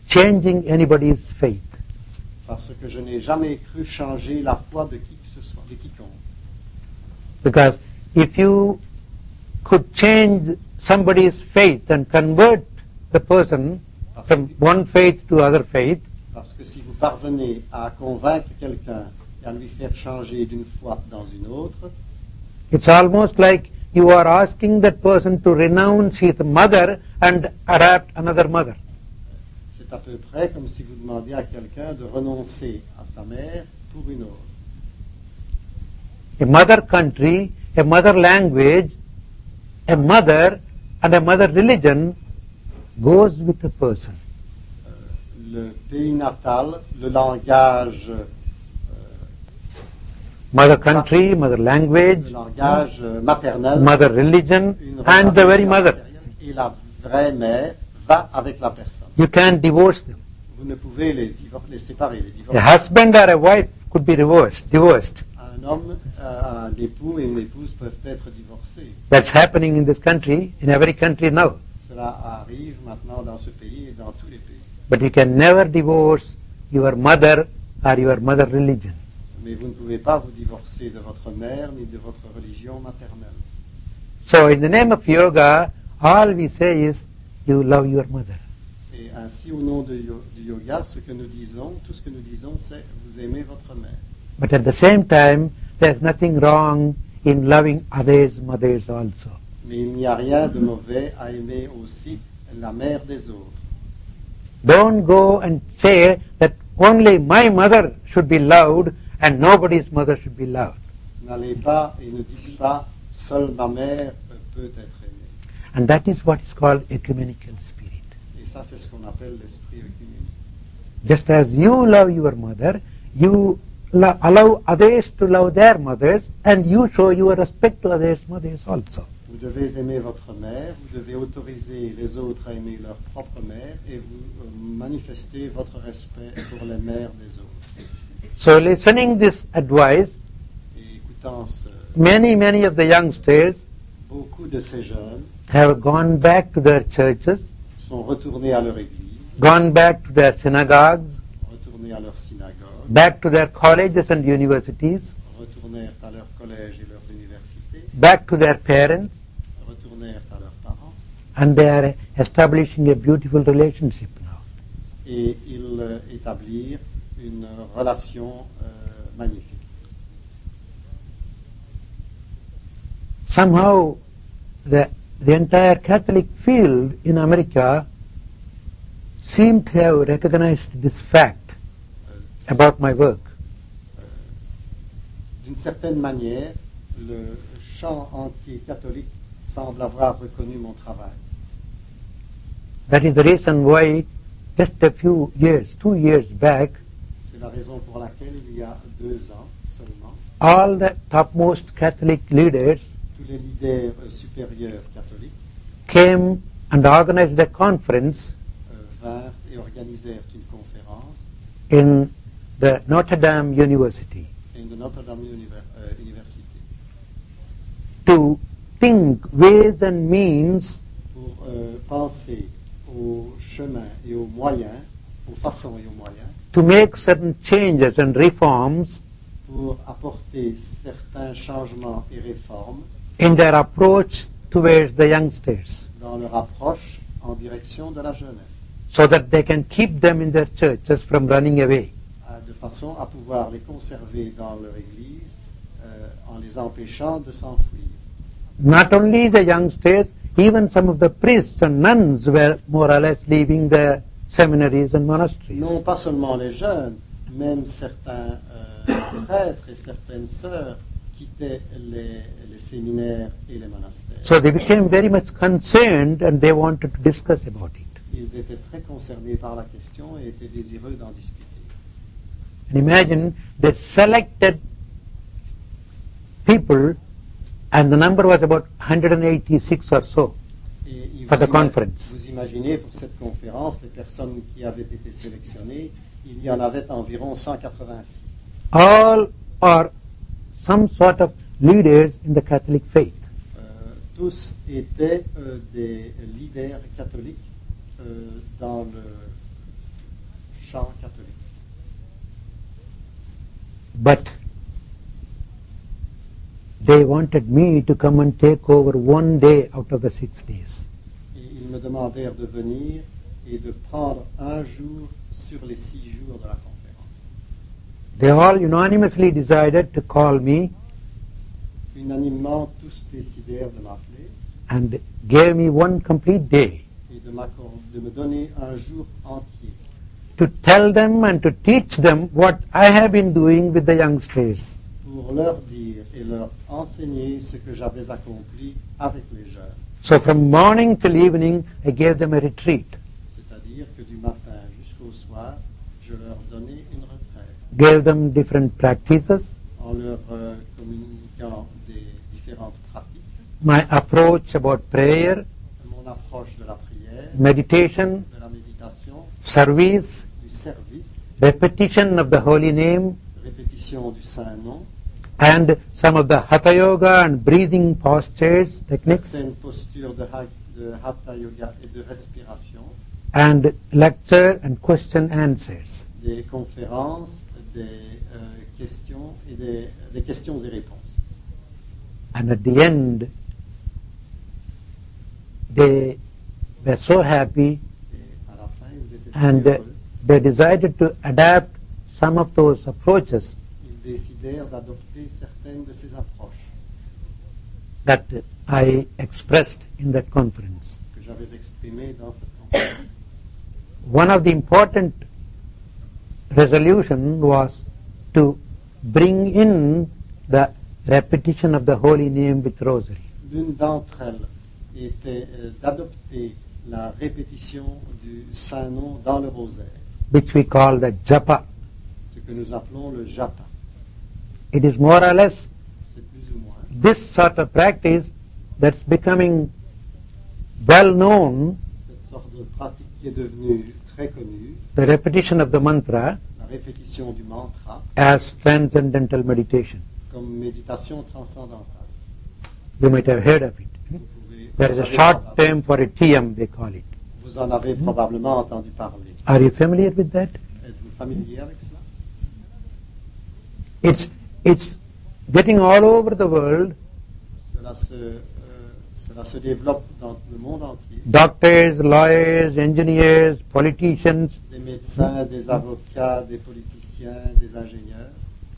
changing anybody's faith. Parce que je n'ai jamais cru changer la foi de qui que ce soit, de quiconque. Because if you could change somebody's faith and convert the person from one faith to other faith, parce que si vous parvenez à convaincre quelqu'un et à lui faire changer d'une foi dans une autre, it's almost like you are asking that person to renounce his mother and adopt another mother. C'est à peu près comme si vous demandiez à quelqu'un de renoncer à sa mère pour une autre. A mother country, a mother language, a mother and a mother religion goes with a person. Le pays natal, le langage, mother country, mother language, langage maternel, mother religion, and the very mother. Et la vraie mère va avec la personne. You can't divorce them. Vous ne pouvez les séparer, les divorcer. A husband or a wife could be divorced. Un homme, un époux et une épouse peuvent être divorcés. That's happening in this country, in every country now. Cela arrive maintenant dans ce pays et dans tous les pays. But you can never divorce your mother or your mother religion. Mais vous ne pouvez pas vous divorcer de votre mère ni de votre religion maternelle. So in the name of yoga, all we say is you love your mother. Et ainsi au nom du yoga, ce que nous disons, tout ce que nous disons, c'est vous aimez votre mère. But at the same time, there's nothing wrong in loving others' mothers also. Mais il n'y a rien de mauvais à aimer aussi la mère des autres. Don't go and say that only my mother should be loved and nobody's mother should be loved. N'allez pas et ne dites pas seule ma mère peut être aimée. And that is what is called ecumenical spirit. Et ça c'est ce qu'on appelle l'esprit œcuménique. Just as you love your mother, you allow others to love their mothers, and you show your respect to others' mothers also. Vous devez aimer votre mère, vous devez autoriser les autres à aimer leur propre mère, et vous manifestez votre respect pour les mères des autres. So listening this advice, many of the youngsters have gone back to their churches, sont retournés à leur église, gone back to their synagogues, retournés à leur synagogue, back to their colleges and universities, retournèrent à leurs collèges et leurs universités, back to their parents, retournèrent à leurs parents, and they are establishing a beautiful relationship now. Et ils établirent une relation magnifique. Somehow, the entire Catholic field in America seemed to have recognized this fact. about my work. D'une certaine manière, le chant anti-catholique semble avoir reconnu mon travail. That is the reason why just a few years, 2 years back, c'est la raison pour laquelle il y a 2 ans seulement, all the topmost Catholic leaders, tous les leaders supérieurs catholiques, came and organized a conference vinrent et organisèrent une conférence in the Notre Dame University, in the Notre Dame University, to think ways and means pour penser aux chemins et aux moyens, aux façons et aux moyens, to make certain changes and reforms, pour apporter certains changements et réformes, in their approach towards the youngsters, dans leur approche en direction de la jeunesse, so that they can keep them in their churches from running away. De façon à pouvoir les conserver dans leur église en les empêchant de s'enfuir. Not only the youngsters, even some of the priests and nuns were more or less leaving the seminaries and monasteries. Non, pas seulement les jeunes, même certains prêtres et certaines sœurs quittaient les séminaires et les monastères. So they became very much concerned and they wanted to discuss about it. Ils étaient très concernés par la question et étaient désireux d'en discuter. And imagine, they selected people, and the number was about 186 or so for the conference. Vous imaginez, pour cette conférence, les personnes qui avaient été sélectionnées, il y en avait environ 186. All are some sort of leaders in the Catholic faith. Tous étaient des leaders catholiques dans le champ catholique. But they wanted me to come and take over 1 day out of the 6 days. Ils me demandèrent de venir et de prendre un jour sur les 6 jours de la conférence. They all unanimously decided to call me. Unanimement, tous décidèrent de m'appeler. And gave me 1 complete day. Et de me donner un jour entier. To tell them and to teach them what I have been doing with the youngsters. Pour leur dire et leur enseigner ce que j'avais accompli avec les jeunes. So from morning till evening, I gave them a retreat. C'est-à-dire que du matin jusqu'au soir, je leur donnais une retraite. Gave them different practices. En leur communiquant des différentes pratiques. My approach about prayer. Mon approche de la prière. Meditation. De la méditation. Service. Du service. Repetition of the holy name. Répétition du saint nom. And some of the Hatha Yoga and breathing postures, techniques. Certaines postures de Hatha Yoga et de respiration. And lecture and question answers. Des conférences, des questions et des questions et réponses. And at the end, they were so happy, and they decided to adapt some of those approaches. Ils décidèrent d'adopter certaines de ces approches that I expressed in that conference. Que j'avais exprimé dans cette conférence. One of the important resolution was to bring in the repetition of the Holy Name with Rosary. L'une d'entre elles était d'adopter la répétition du Saint-Nom dans le rosaire, which we call the japa. Ce que nous appelons le japa. It is more or less this sort of practice that's becoming well known. Cette sorte de pratique qui est devenue très connue, the repetition of the mantra, la répétition du mantra, as transcendental meditation. Comme méditation transcendantale. You might have heard of it. There is a short term for it, TM they call it. Vous en avez probablement entendu parler. Are you familiar with that? Êtes-vous familier avec cela? It's getting all over the world. Cela se développe dans le monde entier. Doctors, lawyers, engineers, politicians. Des médecins, des avocats, des politiciens, des ingénieurs.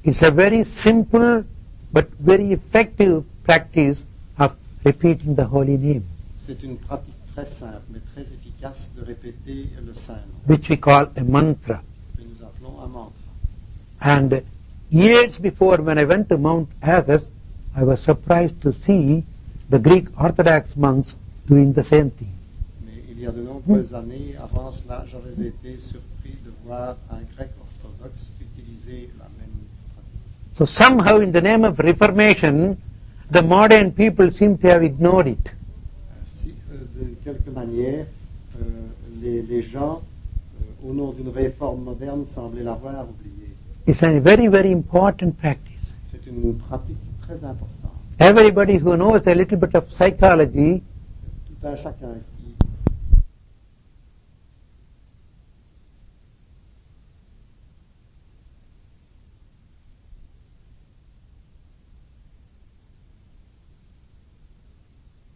It's a very simple but very effective practice of repeating the holy name. C'est une pratique très simple mais très efficace de répéter le saint nom. Which we call a mantra. Que nous appelons un mantra. And years before, when I went to Mount Athos, I was surprised to see the Greek Orthodox monks doing the same thing. Mais il y a de nombreuses années avant cela, j'aurais été surpris de voir un Grec orthodoxe utiliser la même pratique. So somehow, in the name of Reformation, the modern people seem to have ignored it. Si, de quelque manière, les gens, au nom d'une réforme moderne, semblaient l'avoir oublié. It's a very, very important practice. C'est une pratique très importante. Everybody who knows a little bit of psychology